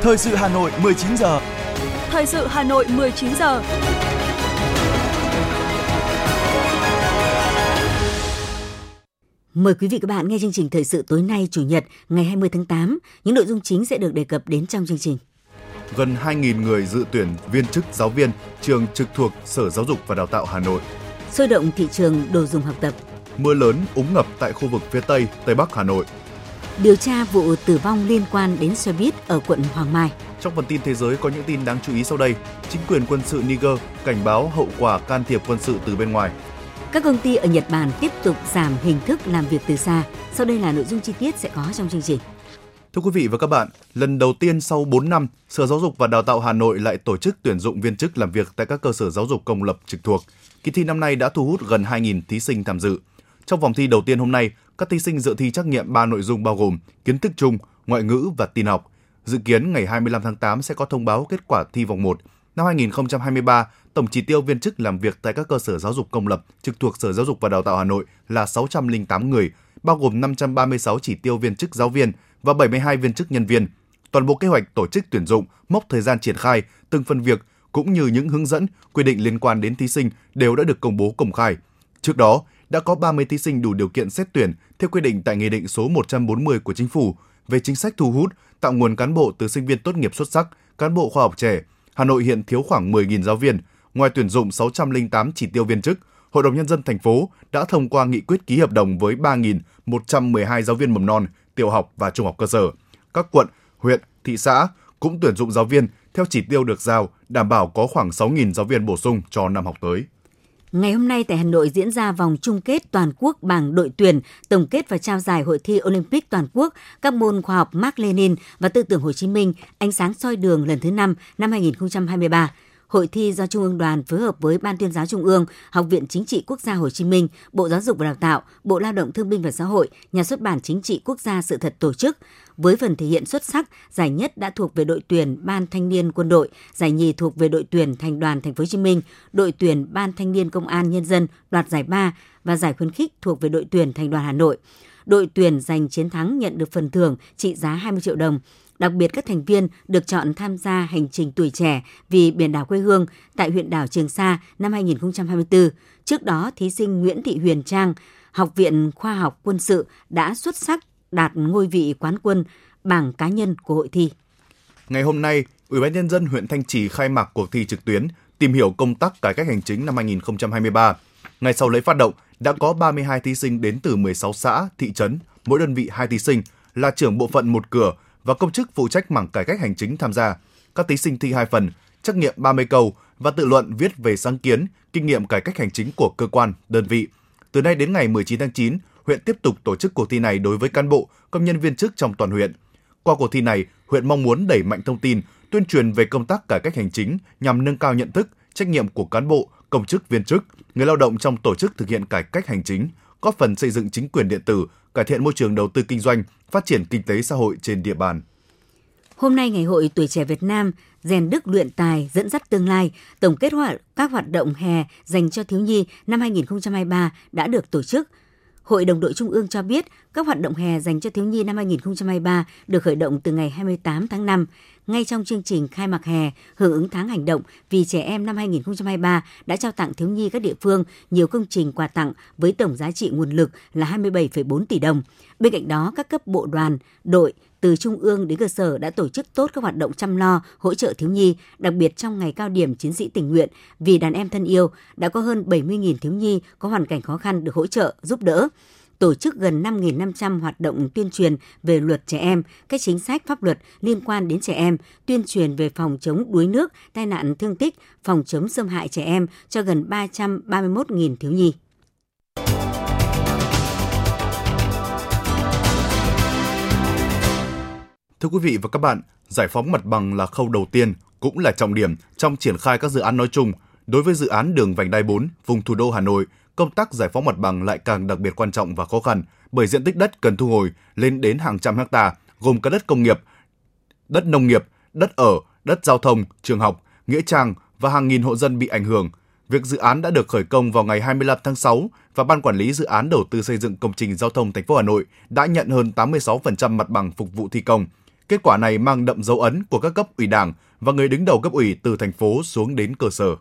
Thời sự Hà Nội 19 giờ. Thời sự Hà Nội 19 giờ. Mời quý vị các bạn nghe chương trình thời sự tối nay Chủ nhật ngày 20 tháng 8. Những nội dung chính sẽ được đề cập đến trong chương trình. Gần 2.000 người dự tuyển viên chức giáo viên trường trực thuộc Sở Giáo dục và Đào tạo Hà Nội. Sôi động thị trường đồ dùng học tập. Mưa lớn úng ngập tại khu vực phía Tây, Tây Bắc Hà Nội. Điều tra vụ tử vong liên quan đến xe buýt ở quận Hoàng Mai. Trong phần tin thế giới có những tin đáng chú ý sau đây. Chính quyền quân sự Niger cảnh báo hậu quả can thiệp quân sự từ bên ngoài. Các công ty ở Nhật Bản tiếp tục giảm hình thức làm việc từ xa. Sau đây là nội dung chi tiết sẽ có trong chương trình. Thưa quý vị và các bạn, lần đầu tiên sau 4 năm, Sở Giáo dục và Đào tạo Hà Nội lại tổ chức tuyển dụng viên chức làm việc tại các cơ sở giáo dục công lập trực thuộc. Kỳ thi năm nay đã thu hút gần 2.000 thí sinh tham dự. Trong vòng thi đầu tiên hôm nay, các thí sinh dự thi trắc nghiệm 3 nội dung bao gồm kiến thức chung, ngoại ngữ và tin học. Dự kiến ngày 25 tháng 8 sẽ có thông báo kết quả thi vòng 1. Năm 2023, tổng chỉ tiêu viên chức làm việc tại các cơ sở giáo dục công lập trực thuộc Sở Giáo dục và Đào tạo Hà Nội là 608 người, bao gồm 536 chỉ tiêu viên chức giáo viên và 72 viên chức nhân viên. Toàn bộ kế hoạch tổ chức tuyển dụng, mốc thời gian triển khai, từng phần việc cũng như những hướng dẫn, quy định liên quan đến thí sinh đều đã được công bố công khai. Trước đó, đã có 30 thí sinh đủ điều kiện xét tuyển theo quy định tại Nghị định số 140 của Chính phủ về chính sách thu hút, tạo nguồn cán bộ từ sinh viên tốt nghiệp xuất sắc, cán bộ khoa học trẻ. Hà Nội hiện thiếu khoảng 10.000 giáo viên. Ngoài tuyển dụng 608 chỉ tiêu viên chức, Hội đồng Nhân dân thành phố đã thông qua nghị quyết ký hợp đồng với 3.112 giáo viên mầm non, tiểu học và trung học cơ sở. Các quận, huyện, thị xã cũng tuyển dụng giáo viên theo chỉ tiêu được giao, đảm bảo có khoảng 6.000 giáo viên bổ sung cho năm học tới. Ngày hôm nay tại Hà Nội diễn ra vòng chung kết toàn quốc bảng đội tuyển, tổng kết và trao giải hội thi Olympic toàn quốc các môn khoa học Mác Lênin và tư tưởng Hồ Chí Minh, ánh sáng soi đường lần thứ 5 năm 2023. Hội thi do Trung ương Đoàn phối hợp với Ban Tuyên giáo Trung ương, Học viện Chính trị Quốc gia Hồ Chí Minh, Bộ Giáo dục và Đào tạo, Bộ Lao động Thương binh và Xã hội, Nhà xuất bản Chính trị Quốc gia Sự thật tổ chức. Với phần thể hiện xuất sắc, giải nhất đã thuộc về đội tuyển Ban Thanh niên Quân đội, giải nhì thuộc về đội tuyển Thành đoàn Thành phố Hồ Chí Minh, đội tuyển Ban Thanh niên Công an Nhân dân đoạt giải 3 và giải khuyến khích thuộc về đội tuyển Thành đoàn Hà Nội. Đội tuyển giành chiến thắng nhận được phần thưởng trị giá 20 triệu đồng. Đặc biệt, các thành viên được chọn tham gia hành trình tuổi trẻ vì biển đảo quê hương tại huyện đảo Trường Sa năm 2024. Trước đó, thí sinh Nguyễn Thị Huyền Trang, Học viện Khoa học Quân sự đã xuất sắc đạt ngôi vị quán quân bảng cá nhân của hội thi. Ngày hôm nay, Ủy ban Nhân dân huyện Thanh Trì khai mạc cuộc thi trực tuyến tìm hiểu công tác cải cách hành chính năm 2023. Ngày sau lễ phát động, đã có 32 thí sinh đến từ 16 xã, thị trấn, mỗi đơn vị 2 thí sinh là trưởng bộ phận một cửa và công chức phụ trách mảng cải cách hành chính tham gia. Các thí sinh thi 2 phần, trắc nghiệm 30 câu và tự luận viết về sáng kiến, kinh nghiệm cải cách hành chính của cơ quan, đơn vị. Từ nay đến ngày 19 tháng 9, huyện tiếp tục tổ chức cuộc thi này đối với cán bộ, công nhân viên chức trong toàn huyện. Qua cuộc thi này, huyện mong muốn đẩy mạnh thông tin, tuyên truyền về công tác cải cách hành chính nhằm nâng cao nhận thức, trách nhiệm của cán bộ, công chức viên chức, người lao động trong tổ chức thực hiện cải cách hành chính, góp phần xây dựng chính quyền điện tử, cải thiện môi trường đầu tư kinh doanh, phát triển kinh tế xã hội trên địa bàn. Hôm nay, Ngày hội Tuổi trẻ Việt Nam rèn đức luyện tài dẫn dắt tương lai, tổng kết các hoạt động hè dành cho thiếu nhi năm 2023 đã được tổ chức. Hội đồng đội Trung ương cho biết các hoạt động hè dành cho thiếu nhi năm 2023 được khởi động từ ngày 28 tháng 5. Ngay trong chương trình khai mạc hè hưởng ứng tháng hành động vì trẻ em năm 2023 đã trao tặng thiếu nhi các địa phương nhiều công trình quà tặng với tổng giá trị nguồn lực là 27,4 tỷ đồng. Bên cạnh đó, các cấp bộ đoàn, đội từ trung ương đến cơ sở đã tổ chức tốt các hoạt động chăm lo, hỗ trợ thiếu nhi, đặc biệt trong ngày cao điểm chiến sĩ tình nguyện vì đàn em thân yêu đã có hơn 70.000 thiếu nhi có hoàn cảnh khó khăn được hỗ trợ, giúp đỡ. Tổ chức gần 5.500 hoạt động tuyên truyền về luật trẻ em, các chính sách pháp luật liên quan đến trẻ em, tuyên truyền về phòng chống đuối nước, tai nạn thương tích, phòng chống xâm hại trẻ em cho gần 331.000 thiếu nhi. Thưa quý vị và các bạn, giải phóng mặt bằng là khâu đầu tiên, cũng là trọng điểm trong triển khai các dự án nói chung. Đối với dự án đường vành đai 4, vùng thủ đô Hà Nội, công tác giải phóng mặt bằng lại càng đặc biệt quan trọng và khó khăn bởi diện tích đất cần thu hồi lên đến hàng trăm hectare, gồm cả đất công nghiệp, đất nông nghiệp, đất ở, đất giao thông, trường học, nghĩa trang và hàng nghìn hộ dân bị ảnh hưởng. Việc dự án đã được khởi công vào ngày 25 tháng 6 và Ban Quản lý Dự án Đầu tư Xây dựng Công trình Giao thông thành phố Hà Nội đã nhận hơn 86% mặt bằng phục vụ thi công. Kết quả này mang đậm dấu ấn của các cấp ủy Đảng và người đứng đầu cấp ủy từ thành phố xuống đến cơ sở.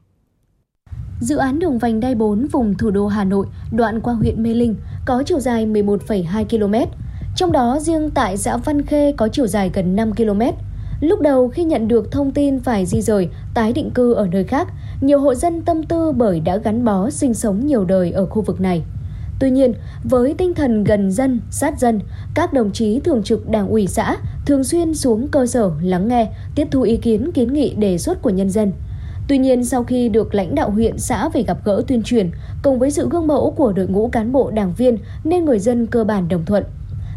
Dự án đường vành đai 4 vùng thủ đô Hà Nội đoạn qua huyện Mê Linh có chiều dài 11,2 km. Trong đó, riêng tại xã Văn Khê có chiều dài gần 5 km. Lúc đầu khi nhận được thông tin phải di rời, tái định cư ở nơi khác, nhiều hộ dân tâm tư bởi đã gắn bó sinh sống nhiều đời ở khu vực này. Tuy nhiên, với tinh thần gần dân, sát dân, các đồng chí thường trực Đảng ủy xã thường xuyên xuống cơ sở lắng nghe, tiếp thu ý kiến kiến nghị đề xuất của nhân dân. Tuy nhiên, sau khi được lãnh đạo huyện xã về gặp gỡ tuyên truyền, cùng với sự gương mẫu của đội ngũ cán bộ đảng viên nên người dân cơ bản đồng thuận.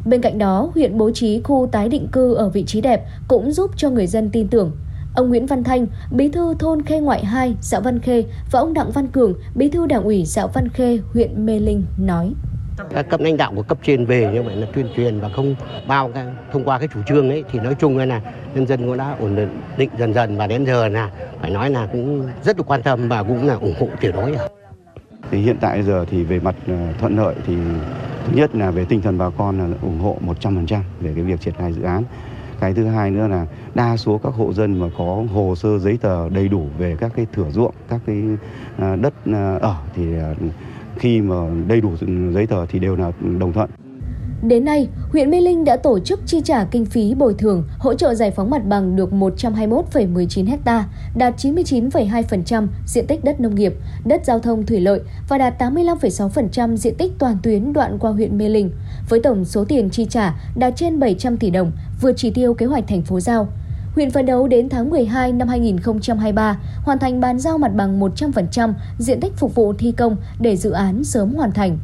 Bên cạnh đó, huyện bố trí khu tái định cư ở vị trí đẹp cũng giúp cho người dân tin tưởng. Ông Nguyễn Văn Thanh, bí thư thôn Khê Ngoại 2, xã Văn Khê và ông Đặng Văn Cường, bí thư Đảng ủy xã Văn Khê, huyện Mê Linh nói: các cấp lãnh đạo của cấp trên về như vậy là tuyên truyền và không bao thông qua cái chủ trương ấy thì nói chung là nhân dân cũng đã ổn định dần dần và đến giờ là phải nói là cũng rất là quan tâm và cũng là ủng hộ tuyệt đối. Thì hiện tại giờ thì về mặt thuận lợi thì thứ nhất là về tinh thần bà con là ủng hộ 100% về cái việc triển khai dự án. Cái thứ hai nữa là đa số các hộ dân mà có hồ sơ giấy tờ đầy đủ về các cái thửa ruộng, các cái đất ở thì khi mà đầy đủ giấy tờ thì đều là đồng thuận. Đến nay, huyện Mê Linh đã tổ chức chi trả kinh phí bồi thường, hỗ trợ giải phóng mặt bằng được 121,19 ha, đạt 99,2% diện tích đất nông nghiệp, đất giao thông thủy lợi và đạt 85,6% diện tích toàn tuyến đoạn qua huyện Mê Linh, với tổng số tiền chi trả đạt trên 700 tỷ đồng, vượt chỉ tiêu kế hoạch thành phố giao. Huyện phấn đấu đến tháng 12 năm 2023 hoàn thành bàn giao mặt bằng 100% diện tích phục vụ thi công để dự án sớm hoàn thành.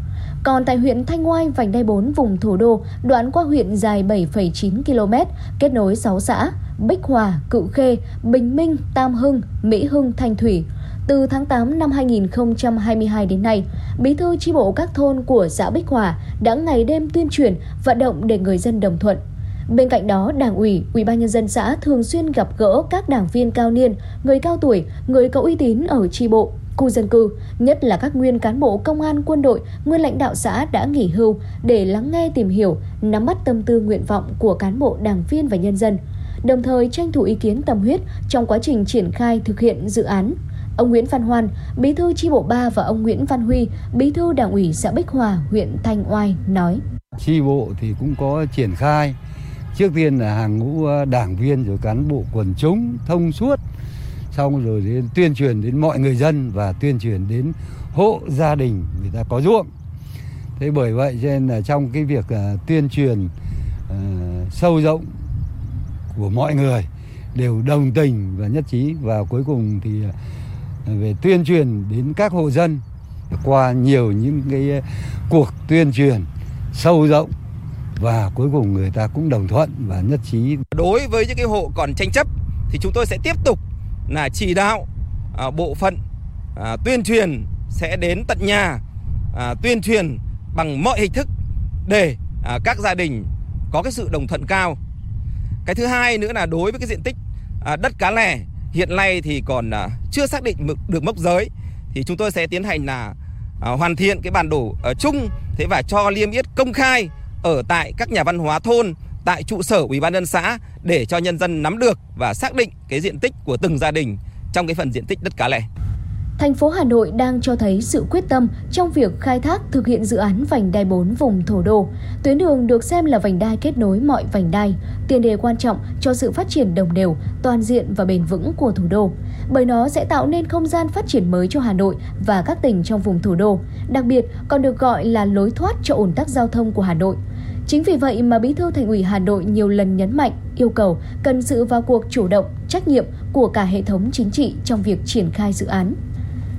Còn tại huyện Thanh Oai, vành đai 4 vùng thủ đô, đoạn qua huyện dài 7,9 km, kết nối 6 xã Bích Hòa, Cự Khê, Bình Minh, Tam Hưng, Mỹ Hưng, Thanh Thủy. Từ tháng 8 năm 2022 đến nay, bí thư chi bộ các thôn của xã Bích Hòa đã ngày đêm tuyên truyền, vận động để người dân đồng thuận. Bên cạnh đó, Đảng ủy, Ủy ban nhân dân xã thường xuyên gặp gỡ các đảng viên cao niên, người cao tuổi, người có uy tín ở chi bộ, khu dân cư, nhất là các nguyên cán bộ công an, quân đội, nguyên lãnh đạo xã đã nghỉ hưu để lắng nghe, tìm hiểu, nắm bắt tâm tư nguyện vọng của cán bộ, đảng viên và nhân dân, đồng thời tranh thủ ý kiến tâm huyết trong quá trình triển khai thực hiện dự án. Ông Nguyễn Văn Hoan, bí thư chi bộ 3 và ông Nguyễn Văn Huy, bí thư Đảng ủy xã Bích Hòa, huyện Thanh Oai nói: chi bộ thì cũng có triển khai. Trước tiên là hàng ngũ đảng viên rồi cán bộ quần chúng thông suốt, xong rồi đến tuyên truyền đến mọi người dân và tuyên truyền đến hộ gia đình người ta có ruộng. Thế bởi vậy nên là trong cái việc tuyên truyền sâu rộng của mọi người đều đồng tình và nhất trí, và cuối cùng thì về tuyên truyền đến các hộ dân qua nhiều những cái cuộc tuyên truyền sâu rộng. Và cuối cùng người ta cũng đồng thuận và nhất trí. Đối với những cái hộ còn tranh chấp thì chúng tôi sẽ tiếp tục là chỉ đạo bộ phận tuyên truyền sẽ đến tận nhà tuyên truyền bằng mọi hình thức để các gia đình có cái sự đồng thuận cao. Cái thứ hai nữa là đối với cái diện tích đất cá lẻ hiện nay thì còn chưa xác định được mốc giới thì chúng tôi sẽ tiến hành là hoàn thiện cái bản đồ chung thế và cho niêm yết công khai ở tại các nhà văn hóa thôn, tại trụ sở Ủy ban nhân dân xã để cho nhân dân nắm được và xác định cái diện tích của từng gia đình trong cái phần diện tích đất cá lẻ. Thành phố Hà Nội đang cho thấy sự quyết tâm trong việc khai thác thực hiện dự án vành đai 4 vùng thủ đô. Tuyến đường được xem là vành đai kết nối mọi vành đai, tiền đề quan trọng cho sự phát triển đồng đều, toàn diện và bền vững của thủ đô. Bởi nó sẽ tạo nên không gian phát triển mới cho Hà Nội và các tỉnh trong vùng thủ đô, đặc biệt còn được gọi là lối thoát cho ùn tắc giao thông của Hà Nội. Chính vì vậy mà Bí thư Thành ủy Hà Nội nhiều lần nhấn mạnh yêu cầu cần sự vào cuộc chủ động, trách nhiệm của cả hệ thống chính trị trong việc triển khai dự án.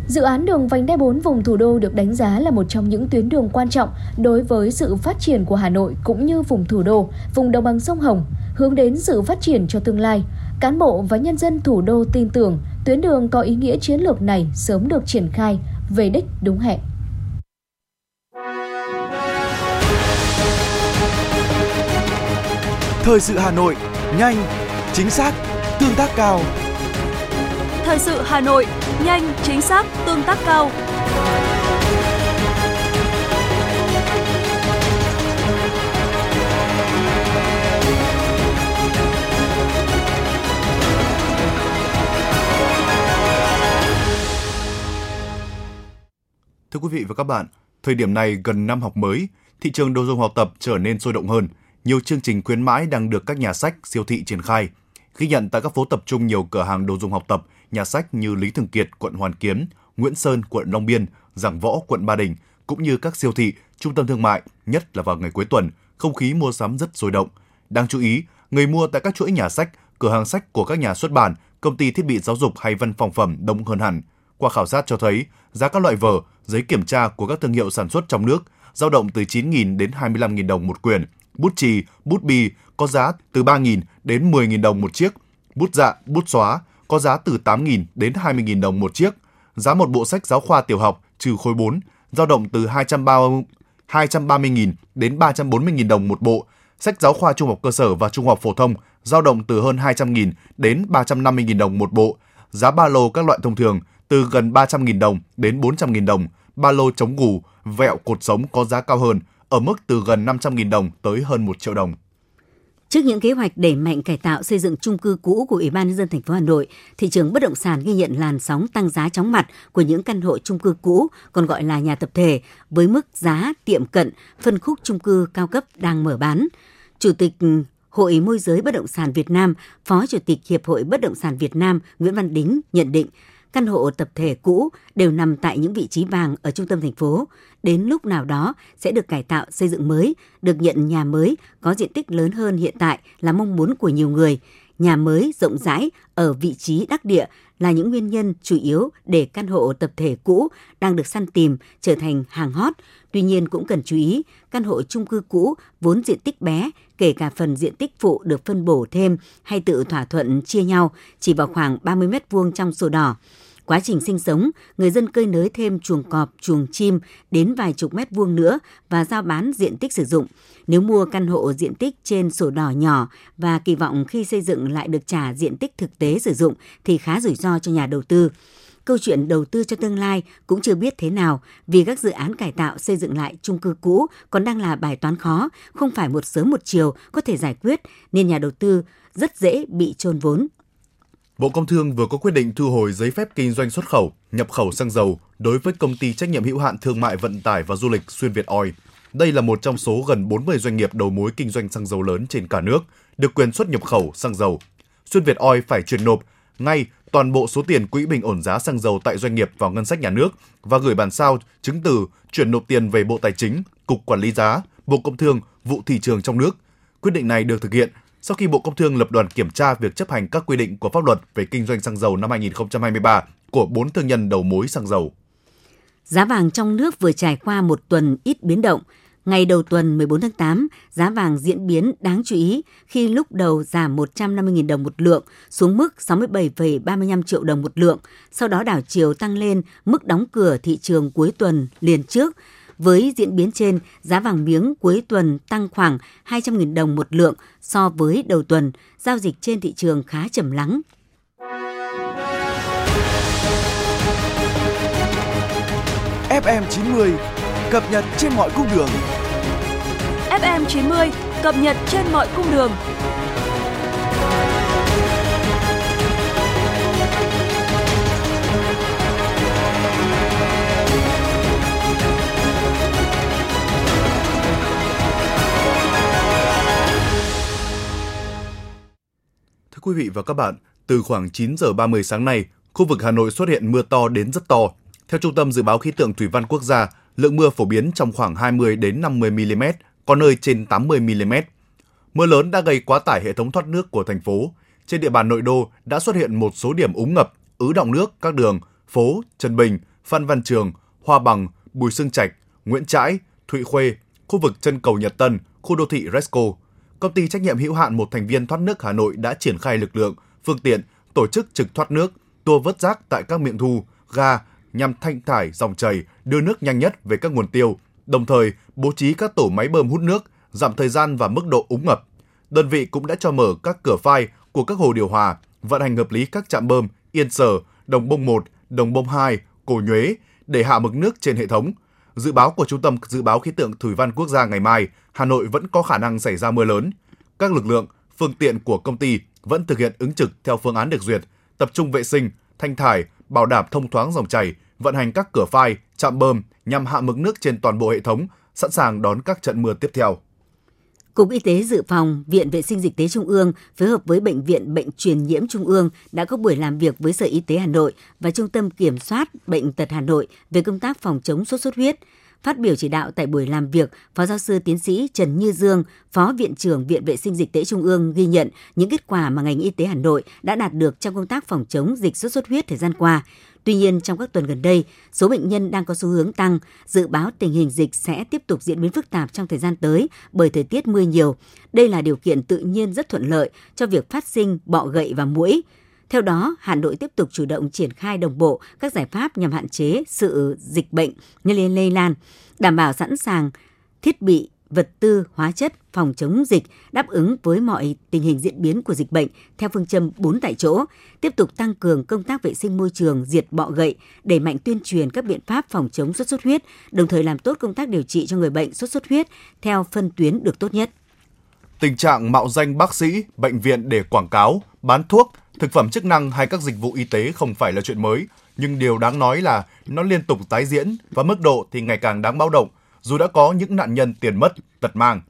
Dự án đường vành đai 4 vùng thủ đô được đánh giá là một trong những tuyến đường quan trọng đối với sự phát triển của Hà Nội cũng như vùng thủ đô, vùng đồng bằng sông Hồng, hướng đến sự phát triển cho tương lai. Cán bộ và nhân dân thủ đô tin tưởng tuyến đường có ý nghĩa chiến lược này sớm được triển khai, về đích đúng hẹn. Thời sự Hà Nội, nhanh, chính xác, tương tác cao. Thời sự Hà Nội, nhanh, chính xác, tương tác cao. Thưa quý vị và các bạn, thời điểm này gần năm học mới, thị trường đồ dùng học tập trở nên sôi động hơn. Nhiều chương trình khuyến mãi đang được các nhà sách, siêu thị triển khai. Ghi nhận tại các phố tập trung nhiều cửa hàng đồ dùng học tập, nhà sách như Lý Thường Kiệt, quận Hoàn Kiếm, Nguyễn Sơn, quận Long Biên, Giảng Võ, quận Ba Đình, cũng như các siêu thị, trung tâm thương mại, nhất là vào ngày cuối tuần, không khí mua sắm rất sôi động. Đáng chú ý, người mua tại các chuỗi nhà sách, cửa hàng sách của các nhà xuất bản, công ty thiết bị giáo dục hay văn phòng phẩm đông hơn hẳn. Qua khảo sát cho thấy, giá các loại vở, giấy kiểm tra của các thương hiệu sản xuất trong nước dao động từ 9.000 đến 25.000 đồng một quyển. Bút chì, bút bi có giá từ 3.000 đến 10.000 đồng một chiếc. Bút dạ, bút xóa có giá từ 8.000 đến 20.000 đồng một chiếc. Giá một bộ sách giáo khoa tiểu học trừ khối 4 dao động từ 230.000 đến 340.000 đồng một bộ. Sách giáo khoa trung học cơ sở và trung học phổ thông dao động từ hơn 200.000 đến 350.000 đồng một bộ. Giá ba lô các loại thông thường từ gần 300.000 đồng đến 400.000 đồng. Ba lô chống gù, vẹo cột sống có giá cao hơn, ở mức từ gần 500.000 đồng tới hơn 1 triệu đồng. Trước những kế hoạch đẩy mạnh cải tạo xây dựng chung cư cũ của Ủy ban nhân dân thành phố Hà Nội, thị trường bất động sản ghi nhận làn sóng tăng giá chóng mặt của những căn hộ chung cư cũ, còn gọi là nhà tập thể, với mức giá tiệm cận phân khúc chung cư cao cấp đang mở bán. Chủ tịch Hội Môi giới Bất động sản Việt Nam, Phó Chủ tịch Hiệp hội Bất động sản Việt Nam Nguyễn Văn Đính nhận định, căn hộ tập thể cũ đều nằm tại những vị trí vàng ở trung tâm thành phố. Đến lúc nào đó sẽ được cải tạo xây dựng mới, được nhận nhà mới có diện tích lớn hơn hiện tại là mong muốn của nhiều người. Nhà mới rộng rãi ở vị trí đắc địa là những nguyên nhân chủ yếu để căn hộ tập thể cũ đang được săn tìm trở thành hàng hot. Tuy nhiên cũng cần chú ý, căn hộ chung cư cũ vốn diện tích bé, kể cả phần diện tích phụ được phân bổ thêm hay tự thỏa thuận chia nhau, chỉ vào khoảng 30 m2 trong sổ đỏ. Quá trình sinh sống, người dân cơi nới thêm chuồng cọp, chuồng chim đến vài chục mét vuông nữa và giao bán diện tích sử dụng. Nếu mua căn hộ diện tích trên sổ đỏ nhỏ và kỳ vọng khi xây dựng lại được trả diện tích thực tế sử dụng thì khá rủi ro cho nhà đầu tư. Câu chuyện đầu tư cho tương lai cũng chưa biết thế nào vì các dự án cải tạo xây dựng lại chung cư cũ còn đang là bài toán khó, không phải một sớm một chiều có thể giải quyết nên nhà đầu tư rất dễ bị chôn vốn. Bộ Công Thương vừa có quyết định thu hồi giấy phép kinh doanh xuất khẩu, nhập khẩu xăng dầu đối với công ty trách nhiệm hữu hạn thương mại vận tải và du lịch Xuyên Việt Oil. Đây là một trong số gần 40 doanh nghiệp đầu mối kinh doanh xăng dầu lớn trên cả nước được quyền xuất nhập khẩu xăng dầu. Xuyên Việt Oil phải chuyển nộp ngay toàn bộ số tiền quỹ bình ổn giá xăng dầu tại doanh nghiệp vào ngân sách nhà nước và gửi bản sao chứng từ chuyển nộp tiền về Bộ Tài chính, Cục Quản lý giá, Bộ Công Thương, vụ thị trường trong nước. Quyết định này được thực hiện sau khi Bộ Công Thương lập đoàn kiểm tra việc chấp hành các quy định của pháp luật về kinh doanh xăng dầu năm 2023 của 4 thương nhân đầu mối xăng dầu. Giá vàng trong nước vừa trải qua một tuần ít biến động. Ngày đầu tuần 14 tháng 8, giá vàng diễn biến đáng chú ý khi lúc đầu giảm 150.000 đồng một lượng xuống mức 67,35 triệu đồng một lượng, sau đó đảo chiều tăng lên mức đóng cửa thị trường cuối tuần liền trước. Với diễn biến trên, giá vàng miếng cuối tuần tăng khoảng 200.000 đồng một lượng so với đầu tuần, giao dịch trên thị trường khá trầm lắng. FM90 cập nhật trên mọi cung đường. FM90 cập nhật trên mọi cung đường. Quý vị và các bạn, từ khoảng 9 giờ 30 sáng nay, khu vực Hà Nội xuất hiện mưa to đến rất to. Theo Trung tâm Dự báo Khí tượng Thủy văn Quốc gia, lượng mưa phổ biến trong khoảng 20 đến 50 mm, có nơi trên 80 mm. Mưa lớn đã gây quá tải hệ thống thoát nước của thành phố. Trên địa bàn nội đô đã xuất hiện một số điểm úng ngập, ứ đọng nước các đường phố Trần Bình, Phan Văn Trường, Hoa Bằng, Bùi Xương Trạch, Nguyễn Trãi, Thụy Khuê, khu vực chân cầu Nhật Tân, khu đô thị Resco. Công ty trách nhiệm hữu hạn một thành viên thoát nước Hà Nội đã triển khai lực lượng, phương tiện, tổ chức trực thoát nước, tua vớt rác tại các miệng thu, ga nhằm thanh thải dòng chảy, đưa nước nhanh nhất về các nguồn tiêu, đồng thời bố trí các tổ máy bơm hút nước, giảm thời gian và mức độ úng ngập. Đơn vị cũng đã cho mở các cửa phai của các hồ điều hòa, vận hành hợp lý các trạm bơm Yên Sở, Đồng Bông 1, Đồng Bông 2, Cổ Nhuế để hạ mực nước trên hệ thống. Dự báo của Trung tâm Dự báo Khí tượng Thủy văn Quốc gia ngày mai, Hà Nội vẫn có khả năng xảy ra mưa lớn. Các lực lượng, phương tiện của công ty vẫn thực hiện ứng trực theo phương án được duyệt, tập trung vệ sinh, thanh thải, bảo đảm thông thoáng dòng chảy, vận hành các cửa phai, trạm bơm nhằm hạ mực nước trên toàn bộ hệ thống, sẵn sàng đón các trận mưa tiếp theo. Cục Y tế Dự phòng, Viện Vệ sinh Dịch tế Trung ương phối hợp với Bệnh viện Bệnh truyền nhiễm Trung ương đã có buổi làm việc với Sở Y tế Hà Nội và Trung tâm Kiểm soát Bệnh tật Hà Nội về công tác phòng chống sốt xuất huyết. Phát biểu chỉ đạo tại buổi làm việc, Phó Giáo sư Tiến sĩ Trần Như Dương, Phó Viện trưởng Viện Vệ sinh Dịch tễ Trung ương ghi nhận những kết quả mà ngành y tế Hà Nội đã đạt được trong công tác phòng chống dịch sốt xuất huyết thời gian qua. Tuy nhiên, trong các tuần gần đây, số bệnh nhân đang có xu hướng tăng, dự báo tình hình dịch sẽ tiếp tục diễn biến phức tạp trong thời gian tới bởi thời tiết mưa nhiều. Đây là điều kiện tự nhiên rất thuận lợi cho việc phát sinh bọ gậy và muỗi. Theo đó, Hà Nội tiếp tục chủ động triển khai đồng bộ các giải pháp nhằm hạn chế sự dịch bệnh lây lan, đảm bảo sẵn sàng thiết bị, vật tư, hóa chất phòng chống dịch đáp ứng với mọi tình hình diễn biến của dịch bệnh theo phương châm 4 tại chỗ, tiếp tục tăng cường công tác vệ sinh môi trường, diệt bọ gậy, đẩy mạnh tuyên truyền các biện pháp phòng chống sốt xuất huyết, đồng thời làm tốt công tác điều trị cho người bệnh sốt xuất huyết theo phân tuyến được tốt nhất. Tình trạng mạo danh bác sĩ, bệnh viện để quảng cáo, bán thuốc, thực phẩm chức năng hay các dịch vụ y tế không phải là chuyện mới, nhưng điều đáng nói là nó liên tục tái diễn và mức độ thì ngày càng đáng báo động, dù đã có những nạn nhân tiền mất, tật mang.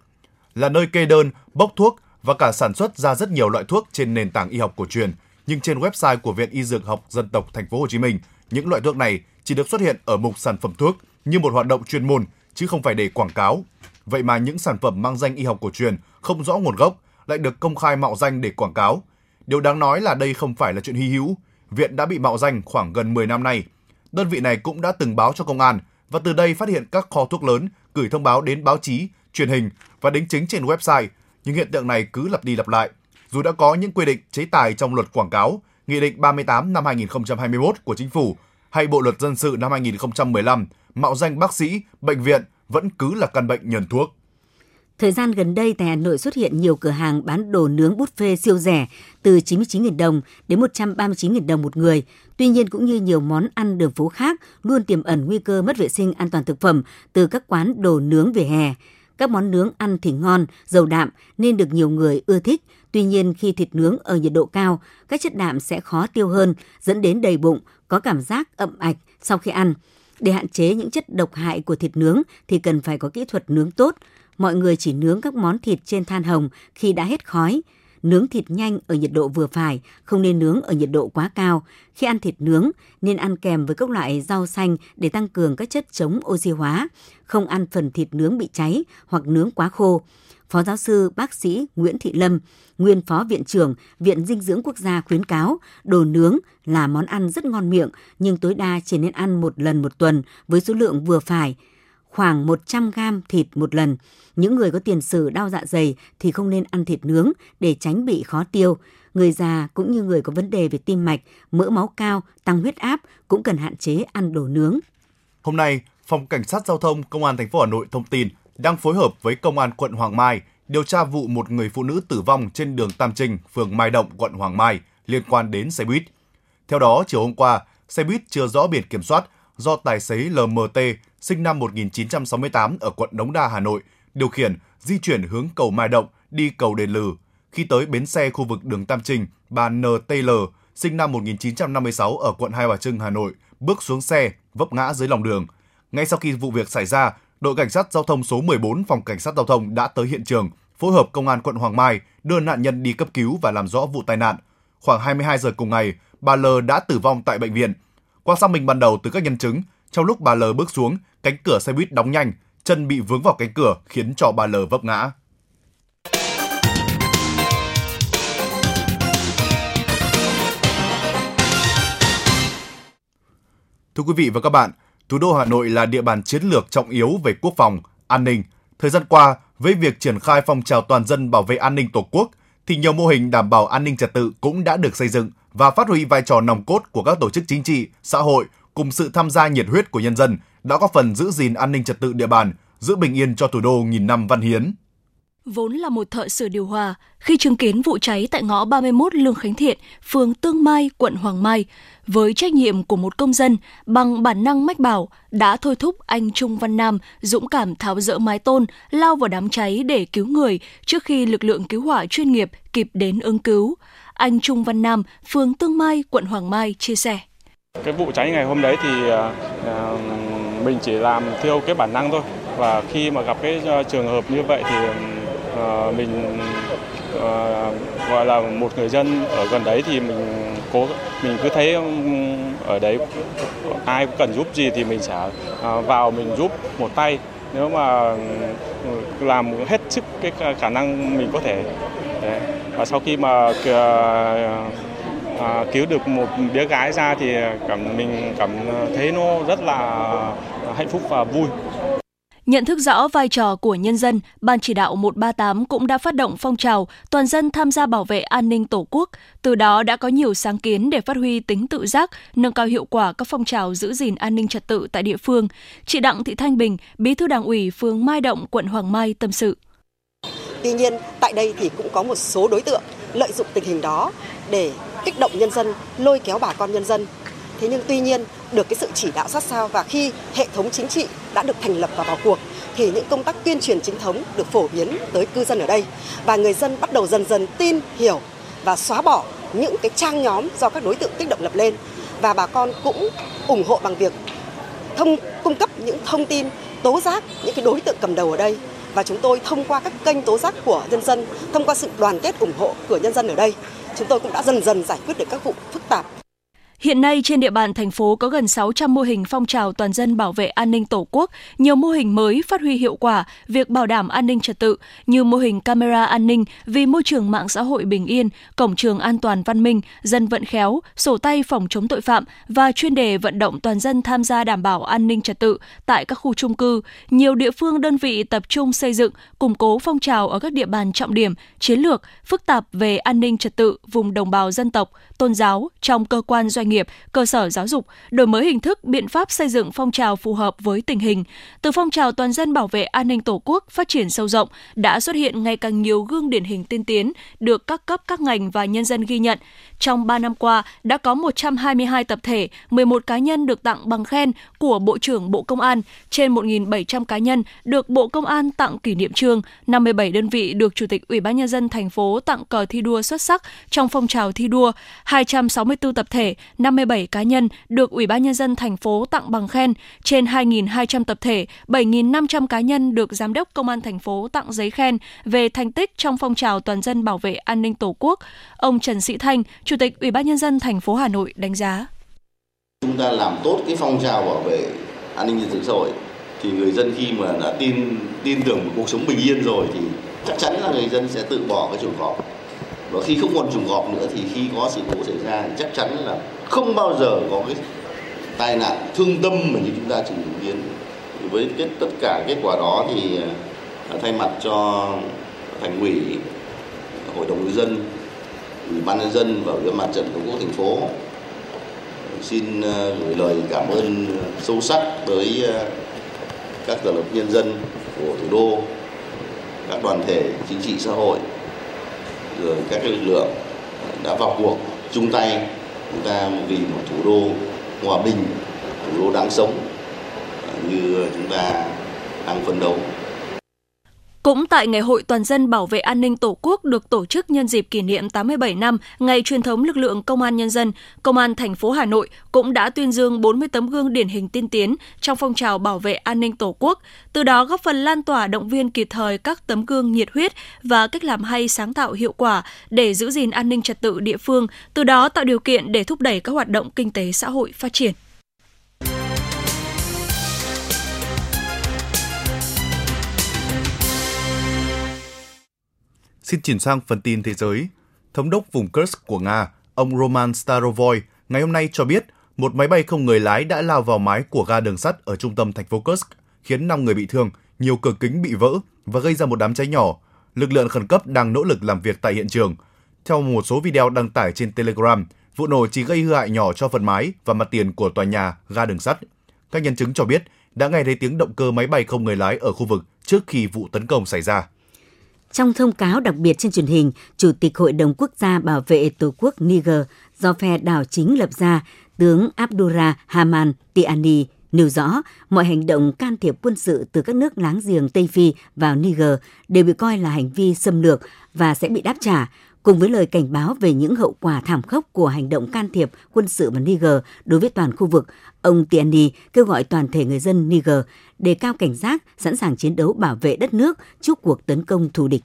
Là nơi kê đơn, bốc thuốc và cả sản xuất ra rất nhiều loại thuốc trên nền tảng y học cổ truyền, nhưng trên website của Viện Y Dược học Dân tộc Thành phố Hồ Chí Minh, những loại thuốc này chỉ được xuất hiện ở mục sản phẩm thuốc như một hoạt động chuyên môn chứ không phải để quảng cáo. Vậy mà những sản phẩm mang danh y học cổ truyền không rõ nguồn gốc lại được công khai mạo danh để quảng cáo. Điều đáng nói là đây không phải là chuyện hy hữu. Viện đã bị mạo danh khoảng gần 10 năm nay. Đơn vị này cũng đã từng báo cho công an và từ đây phát hiện các kho thuốc lớn gửi thông báo đến báo chí, truyền hình và đính chính trên website. Nhưng hiện tượng này cứ lặp đi lặp lại. Dù đã có những quy định chế tài trong luật quảng cáo, Nghị định 38 năm 2021 của Chính phủ hay Bộ Luật Dân sự năm 2015, mạo danh bác sĩ, bệnh viện vẫn cứ là căn bệnh nhờn thuốc. Thời gian gần đây tại Hà Nội xuất hiện nhiều cửa hàng bán đồ nướng buffet siêu rẻ từ 99.000 đồng đến 139.000 đồng một người. Tuy nhiên cũng như nhiều món ăn đường phố khác luôn tiềm ẩn nguy cơ mất vệ sinh an toàn thực phẩm từ các quán đồ nướng vỉa hè. Các món nướng ăn thì ngon, giàu đạm nên được nhiều người ưa thích. Tuy nhiên khi thịt nướng ở nhiệt độ cao, các chất đạm sẽ khó tiêu hơn, dẫn đến đầy bụng, có cảm giác ậm ạch sau khi ăn. Để hạn chế những chất độc hại của thịt nướng thì cần phải có kỹ thuật nướng tốt. Mọi người chỉ nướng các món thịt trên than hồng khi đã hết khói. Nướng thịt nhanh ở nhiệt độ vừa phải, không nên nướng ở nhiệt độ quá cao. Khi ăn thịt nướng, nên ăn kèm với các loại rau xanh để tăng cường các chất chống oxy hóa. Không ăn phần thịt nướng bị cháy hoặc nướng quá khô. Phó giáo sư, bác sĩ Nguyễn Thị Lâm, nguyên Phó Viện trưởng Viện Dinh dưỡng Quốc gia khuyến cáo đồ nướng là món ăn rất ngon miệng nhưng tối đa chỉ nên ăn một lần một tuần với số lượng vừa phải, khoảng 100 gram thịt một lần. Những người có tiền sử đau dạ dày thì không nên ăn thịt nướng để tránh bị khó tiêu. Người già cũng như người có vấn đề về tim mạch, mỡ máu cao, tăng huyết áp cũng cần hạn chế ăn đồ nướng. Hôm nay, Phòng Cảnh sát Giao thông Công an thành phố Hà Nội thông tin đang phối hợp với Công an quận Hoàng Mai điều tra vụ một người phụ nữ tử vong trên đường Tam Trinh, phường Mai Động, quận Hoàng Mai liên quan đến xe buýt. Theo đó, chiều hôm qua, xe buýt chưa rõ biển kiểm soát do tài xế LMT sinh năm 1968 ở quận Đống Đa, Hà Nội điều khiển di chuyển hướng cầu Mai Động đi cầu Đền Lừ. Khi tới bến xe khu vực đường Tam Trinh, bà NTL sinh năm 1956 ở quận Hai Bà Trưng, Hà Nội bước xuống xe vấp ngã dưới lòng đường. Ngay sau khi vụ việc xảy ra, đội cảnh sát giao thông số 14 Phòng Cảnh sát Giao thông đã tới hiện trường, phối hợp Công an quận Hoàng Mai đưa nạn nhân đi cấp cứu và làm rõ vụ tai nạn. Khoảng 22 giờ cùng ngày, bà L đã tử vong tại bệnh viện. Qua xác minh ban đầu từ các nhân chứng, trong lúc bà L bước xuống, cánh cửa xe buýt đóng nhanh, chân bị vướng vào cánh cửa khiến cho bà L vấp ngã. Thưa quý vị và các bạn, thủ đô Hà Nội là địa bàn chiến lược trọng yếu về quốc phòng, an ninh. Thời gian qua, với việc triển khai phong trào toàn dân bảo vệ an ninh Tổ quốc, thì nhiều mô hình đảm bảo an ninh trật tự cũng đã được xây dựng và phát huy vai trò nòng cốt của các tổ chức chính trị, xã hội cùng sự tham gia nhiệt huyết của nhân dân đã góp phần giữ gìn an ninh trật tự địa bàn, giữ bình yên cho thủ đô nghìn năm văn hiến. Vốn là một thợ sửa điều hòa, khi chứng kiến vụ cháy tại ngõ 31 Lương Khánh Thiện, phường Tương Mai, quận Hoàng Mai, với trách nhiệm của một công dân, bằng bản năng mách bảo đã thôi thúc anh Trung Văn Nam dũng cảm tháo dỡ mái tôn, lao vào đám cháy để cứu người trước khi lực lượng cứu hỏa chuyên nghiệp kịp đến ứng cứu. Anh Trung Văn Nam, phường Tương Mai, quận Hoàng Mai chia sẻ. Cái vụ cháy ngày hôm đấy thì mình chỉ làm theo cái bản năng thôi, và khi mà gặp cái trường hợp như vậy thì mình gọi là một người dân ở gần đấy thì mình cứ thấy ở đấy ai cần giúp gì thì mình sẽ vào mình giúp một tay, nếu mà làm hết sức cái khả năng mình có thể. Đấy. Và sau khi mà cứu được một đứa gái ra thì mình cảm thấy nó rất là hạnh phúc và vui. Nhận thức rõ vai trò của nhân dân, Ban chỉ đạo 138 cũng đã phát động phong trào toàn dân tham gia bảo vệ an ninh Tổ quốc, từ đó đã có nhiều sáng kiến để phát huy tính tự giác, nâng cao hiệu quả các phong trào giữ gìn an ninh trật tự tại địa phương. Chị Đặng Thị Thanh Bình, Bí thư Đảng ủy phường Mai Động, quận Hoàng Mai tâm sự. Tuy nhiên, tại đây thì cũng có một số đối tượng lợi dụng tình hình đó để kích động nhân dân, lôi kéo bà con nhân dân. Thế nhưng tuy nhiên, được cái sự chỉ đạo sát sao và khi hệ thống chính trị đã được thành lập và vào cuộc thì những công tác tuyên truyền chính thống được phổ biến tới cư dân ở đây, và người dân bắt đầu dần dần tin, hiểu và xóa bỏ những cái trang nhóm do các đối tượng kích động lập lên, và bà con cũng ủng hộ bằng việc cung cấp những thông tin tố giác những cái đối tượng cầm đầu ở đây. Và chúng tôi thông qua các kênh tố giác của nhân dân, thông qua sự đoàn kết ủng hộ của nhân dân ở đây, chúng tôi cũng đã dần dần giải quyết được các vụ phức tạp. Hiện nay trên địa bàn thành phố có gần 600 mô hình phong trào toàn dân bảo vệ an ninh Tổ quốc, nhiều mô hình mới phát huy hiệu quả việc bảo đảm an ninh trật tự như mô hình camera an ninh vì môi trường mạng xã hội bình yên, cổng trường an toàn văn minh, dân vận khéo, sổ tay phòng chống tội phạm và chuyên đề vận động toàn dân tham gia đảm bảo an ninh trật tự tại các khu chung cư. Nhiều địa phương đơn vị tập trung xây dựng, củng cố phong trào ở các địa bàn trọng điểm, chiến lược, phức tạp về an ninh trật tự vùng đồng bào dân tộc, tôn giáo trong cơ quan doanh nghiệp, cơ sở giáo dục, đổi mới hình thức, biện pháp xây dựng phong trào phù hợp với tình hình. Từ phong trào toàn dân bảo vệ an ninh Tổ quốc phát triển sâu rộng, đã xuất hiện ngày càng nhiều gương điển hình tiên tiến được các cấp, các ngành và nhân dân ghi nhận. Trong 3 năm qua, đã có 122 tập thể, 11 cá nhân được tặng bằng khen của Bộ trưởng Bộ Công an, trên 1.700 cá nhân được Bộ Công an tặng kỷ niệm chương, 57 đơn vị được Chủ tịch Ủy ban Nhân dân thành phố tặng cờ thi đua xuất sắc trong phong trào thi đua, 264 tập thể, 57 cá nhân được Ủy ban Nhân dân thành phố tặng bằng khen, trên 2.200 tập thể, 7.500 cá nhân được Giám đốc Công an thành phố tặng giấy khen về thành tích trong phong trào toàn dân bảo vệ an ninh Tổ quốc. Ông Trần Sĩ Thanh, Chủ tịch Ủy ban Nhân dân thành phố Hà Nội đánh giá. Chúng ta làm tốt cái phong trào bảo vệ an ninh trật tự xã hội thì người dân khi mà đã tin tưởng vào cuộc sống bình yên rồi thì chắc chắn là người dân sẽ tự bỏ cái chuồng cọp. Và khi không còn chuồng cọp nữa thì khi có sự cố xảy ra thì chắc chắn là không bao giờ có cái tai nạn thương tâm mà như chúng ta chứng kiến. Với tất cả kết quả đó thì thay mặt cho Thành ủy, Hội đồng nhân dân, Ủy ban nhân dân và Ủy ban Mặt trận Tổ quốc thành phố xin gửi lời cảm ơn sâu sắc tới các tầng lớp nhân dân của thủ đô, các đoàn thể chính trị xã hội, rồi các lực lượng đã vào cuộc chung tay chúng ta vì một thủ đô hòa bình, thủ đô đáng sống như chúng ta đang phấn đấu. Cũng tại Ngày hội Toàn dân bảo vệ an ninh Tổ quốc được tổ chức nhân dịp kỷ niệm 87 năm Ngày truyền thống lực lượng Công an Nhân dân, Công an thành phố Hà Nội cũng đã tuyên dương 40 tấm gương điển hình tiên tiến trong phong trào bảo vệ an ninh Tổ quốc, từ đó góp phần lan tỏa động viên kịp thời các tấm gương nhiệt huyết và cách làm hay sáng tạo hiệu quả để giữ gìn an ninh trật tự địa phương, từ đó tạo điều kiện để thúc đẩy các hoạt động kinh tế xã hội phát triển. Xin chuyển sang phần tin thế giới. Thống đốc vùng Kursk của Nga, ông Roman Starovoy, ngày hôm nay cho biết một máy bay không người lái đã lao vào mái của ga đường sắt ở trung tâm thành phố Kursk, khiến 5 người bị thương, nhiều cửa kính bị vỡ và gây ra một đám cháy nhỏ. Lực lượng khẩn cấp đang nỗ lực làm việc tại hiện trường. Theo một số video đăng tải trên Telegram, vụ nổ chỉ gây hư hại nhỏ cho phần mái và mặt tiền của tòa nhà ga đường sắt. Các nhân chứng cho biết đã nghe thấy tiếng động cơ máy bay không người lái ở khu vực trước khi vụ tấn công xảy ra. Trong thông cáo đặc biệt trên truyền hình, Chủ tịch Hội đồng Quốc gia Bảo vệ Tổ quốc Niger do phe đảo chính lập ra, tướng Abdourahamane Tiani nêu rõ mọi hành động can thiệp quân sự từ các nước láng giềng Tây Phi vào Niger đều bị coi là hành vi xâm lược và sẽ bị đáp trả, cùng với lời cảnh báo về những hậu quả thảm khốc của hành động can thiệp quân sự vào Niger đối với toàn khu vực. Ông Tiani kêu gọi toàn thể người dân Niger đề cao cảnh giác, sẵn sàng chiến đấu bảo vệ đất nước trước cuộc tấn công thù địch.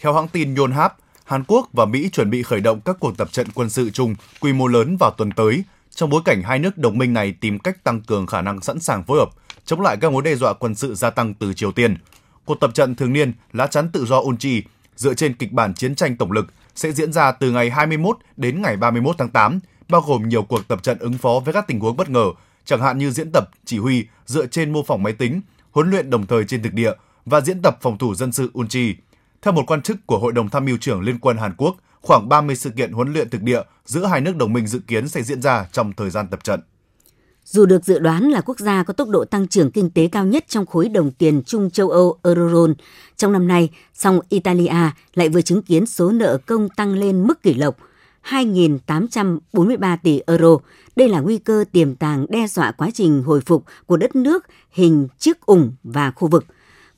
Theo hãng tin Yonhap, Hàn Quốc và Mỹ chuẩn bị khởi động các cuộc tập trận quân sự chung quy mô lớn vào tuần tới, trong bối cảnh hai nước đồng minh này tìm cách tăng cường khả năng sẵn sàng phối hợp, chống lại các mối đe dọa quân sự gia tăng từ Triều Tiên. Cuộc tập trận thường niên lá chắn tự do Ulchi dựa trên kịch bản chiến tranh tổng lực sẽ diễn ra từ ngày 21 đến ngày 31 tháng 8, bao gồm nhiều cuộc tập trận ứng phó với các tình huống bất ngờ, chẳng hạn như diễn tập chỉ huy dựa trên mô phỏng máy tính, huấn luyện đồng thời trên thực địa và diễn tập phòng thủ dân sự Ulchi. Theo một quan chức của Hội đồng Tham mưu trưởng Liên quân Hàn Quốc, khoảng 30 sự kiện huấn luyện thực địa giữa hai nước đồng minh dự kiến sẽ diễn ra trong thời gian tập trận. Dù được dự đoán là quốc gia có tốc độ tăng trưởng kinh tế cao nhất trong khối đồng tiền chung châu Âu eurozone trong năm nay, song Italia lại vừa chứng kiến số nợ công tăng lên mức kỷ lục 2.843 tỷ euro. Đây là nguy cơ tiềm tàng đe dọa quá trình hồi phục của đất nước hình chiếc ủng và khu vực.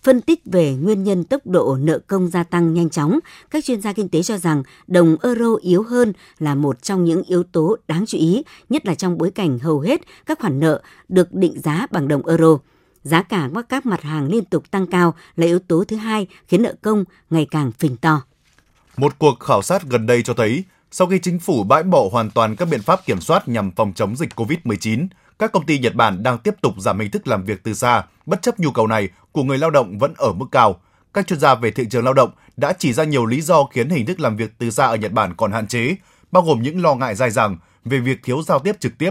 Phân tích về nguyên nhân tốc độ nợ công gia tăng nhanh chóng, các chuyên gia kinh tế cho rằng đồng euro yếu hơn là một trong những yếu tố đáng chú ý, nhất là trong bối cảnh hầu hết các khoản nợ được định giá bằng đồng euro. Giá cả các mặt hàng liên tục tăng cao là yếu tố thứ hai khiến nợ công ngày càng phình to. Một cuộc khảo sát gần đây cho thấy, sau khi chính phủ bãi bỏ hoàn toàn các biện pháp kiểm soát nhằm phòng chống dịch COVID-19, các công ty Nhật Bản đang tiếp tục giảm hình thức làm việc từ xa, bất chấp nhu cầu này của người lao động vẫn ở mức cao. Các chuyên gia về thị trường lao động đã chỉ ra nhiều lý do khiến hình thức làm việc từ xa ở Nhật Bản còn hạn chế, bao gồm những lo ngại dai dẳng về việc thiếu giao tiếp trực tiếp,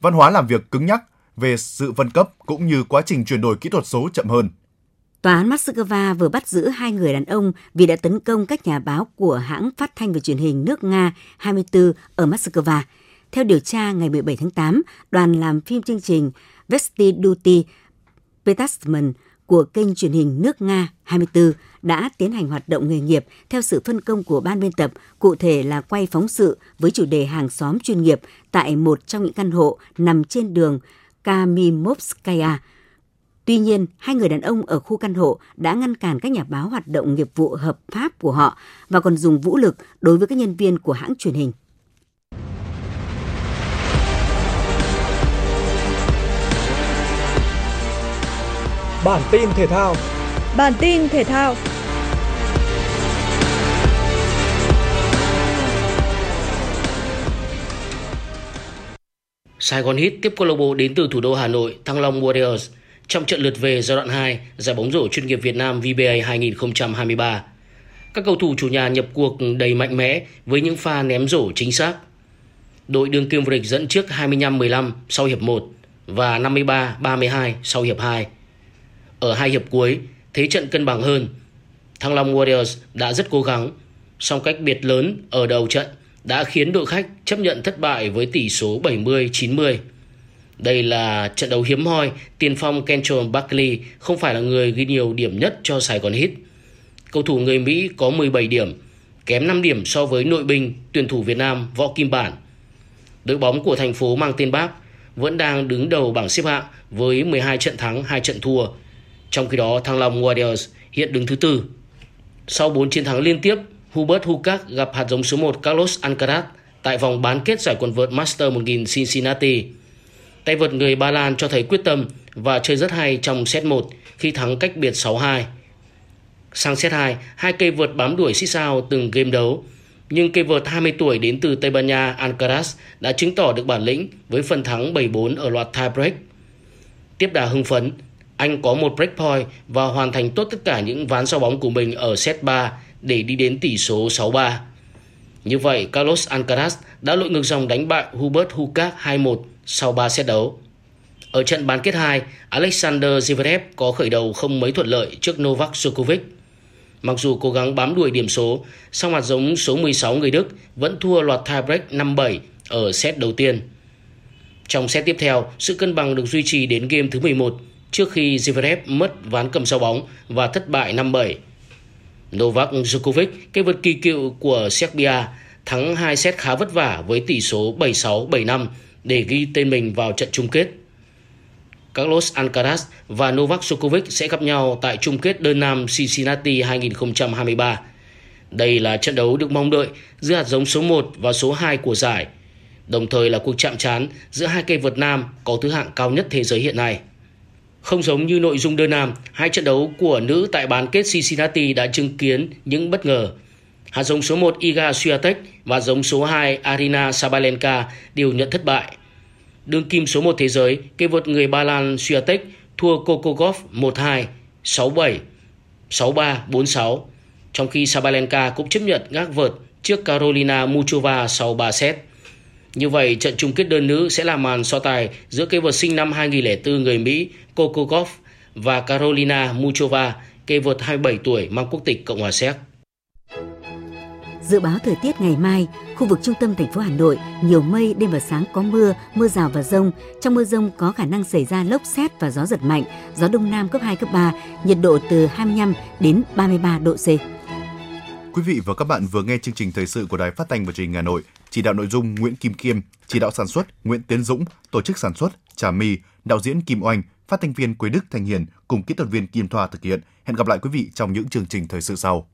văn hóa làm việc cứng nhắc, về sự phân cấp cũng như quá trình chuyển đổi kỹ thuật số chậm hơn. Tòa án Moscow vừa bắt giữ 2 người đàn ông vì đã tấn công các nhà báo của hãng phát thanh và truyền hình nước Nga 24 ở Moscow. Theo điều tra, ngày 17 tháng 8, đoàn làm phim chương trình Vestiduty Petasman của kênh truyền hình nước Nga 24 đã tiến hành hoạt động nghề nghiệp theo sự phân công của ban biên tập, cụ thể là quay phóng sự với chủ đề hàng xóm chuyên nghiệp tại một trong những căn hộ nằm trên đường Kamimovskaya. Tuy nhiên, 2 người đàn ông ở khu căn hộ đã ngăn cản các nhà báo hoạt động nghiệp vụ hợp pháp của họ và còn dùng vũ lực đối với các nhân viên của hãng truyền hình. Bản tin thể thao. Sài Gòn Heat tiếp câu lạc bộ đến từ thủ đô Hà Nội, Thăng Long Warriors trong trận lượt về giai đoạn 2 giải bóng rổ chuyên nghiệp Việt Nam VBA 2023. Các cầu thủ chủ nhà nhập cuộc đầy mạnh mẽ với những pha ném rổ chính xác. Đội đương kim vô địch dẫn trước 25-15 sau hiệp 1 và 53-32 sau hiệp 2. Ở hai hiệp cuối, thế trận cân bằng hơn. Thăng Long Warriors đã rất cố gắng, song cách biệt lớn ở đầu trận đã khiến đội khách chấp nhận thất bại với tỷ số 70-90. Đây là trận đấu hiếm hoi tiền phong Kenton Barkley không phải là người ghi nhiều điểm nhất cho Sài Gòn Heat. Cầu thủ người Mỹ có 17 điểm, kém 5 điểm so với nội binh tuyển thủ Việt Nam Võ Kim Bản. Đội bóng của thành phố mang tên Bác vẫn đang đứng đầu bảng xếp hạng với 12 trận thắng, 2 trận thua. Trong khi đó, Thăng Long Warriors hiện đứng thứ tư. Sau 4 chiến thắng liên tiếp, Hubert Hurkacz gặp hạt giống số 1 Carlos Alcaraz tại vòng bán kết giải quần vợt Master 1000 Cincinnati. Tay vợt người Ba Lan cho thấy quyết tâm và chơi rất hay trong set 1 khi thắng cách biệt 6-2. Sang set 2, hai cây vợt bám đuổi xích sao từng game đấu, nhưng cây vợt 20 tuổi đến từ Tây Ban Nha Alcaraz đã chứng tỏ được bản lĩnh với phần thắng 7-4 ở loạt tie break. Tiếp đà hưng phấn, anh có một break point và hoàn thành tốt tất cả những ván giao bóng của mình ở set 3 để đi đến tỷ số 6-3. Như vậy, Carlos Alcaraz đã lội ngược dòng đánh bại Hubert Hurkacz 2-1 sau 3 set đấu. Ở trận bán kết 2, Alexander Zverev có khởi đầu không mấy thuận lợi trước Novak Djokovic. Mặc dù cố gắng bám đuổi điểm số, song hạt giống số 16 người Đức vẫn thua loạt tie break 5-7 ở set đầu tiên. Trong set tiếp theo, sự cân bằng được duy trì đến game thứ 11, trước khi Zverev mất ván cầm sao bóng và thất bại 5-7. Novak Djokovic, cái vật kỳ cựu của Serbia, thắng 2 set khá vất vả với tỷ số 7-6, 7-5 để ghi tên mình vào trận chung kết. Carlos Alcaraz và Novak Djokovic sẽ gặp nhau tại chung kết đơn nam Cincinnati 2023. Đây là trận đấu được mong đợi giữa hạt giống số 1 và số 2 của giải, đồng thời là cuộc chạm trán giữa hai cây vợt nam có thứ hạng cao nhất thế giới hiện nay. Không giống như nội dung đơn nam, hai trận đấu của nữ tại bán kết Cincinnati đã chứng kiến những bất ngờ. Hạt giống số 1 Iga Swiatek và giống số 2 Aryna Sabalenka đều nhận thất bại. Đương kim số 1 thế giới, cây vợt người Ba Lan Swiatek thua Coco Gauff 1-2, 6-7, 6-3, 4-6, trong khi Sabalenka cũng chấp nhận gác vợt trước Carolina Muchova sau 3 set. Như vậy, trận chung kết đơn nữ sẽ là màn so tài giữa cây vợt sinh năm 2004 người Mỹ Coco Gauff và Carolina Muchova, cây vợt 27 tuổi mang quốc tịch Cộng hòa Séc. Dự báo thời tiết ngày mai, khu vực trung tâm thành phố Hà Nội nhiều mây, đêm và sáng có mưa, mưa rào và dông. Trong mưa dông có khả năng xảy ra lốc sét và gió giật mạnh, gió đông nam cấp 2, cấp 3, nhiệt độ từ 25 đến 33 độ C. Quý vị và các bạn vừa nghe chương trình thời sự của Đài Phát thanh và Truyền hình Hà Nội, chỉ đạo nội dung Nguyễn Kim Kiêm, chỉ đạo sản xuất Nguyễn Tiến Dũng, tổ chức sản xuất Trà My, đạo diễn Kim Oanh, phát thanh viên Quế Đức, Thành Hiền cùng kỹ thuật viên Kim Thoa thực hiện. Hẹn gặp lại quý vị trong những chương trình thời sự sau.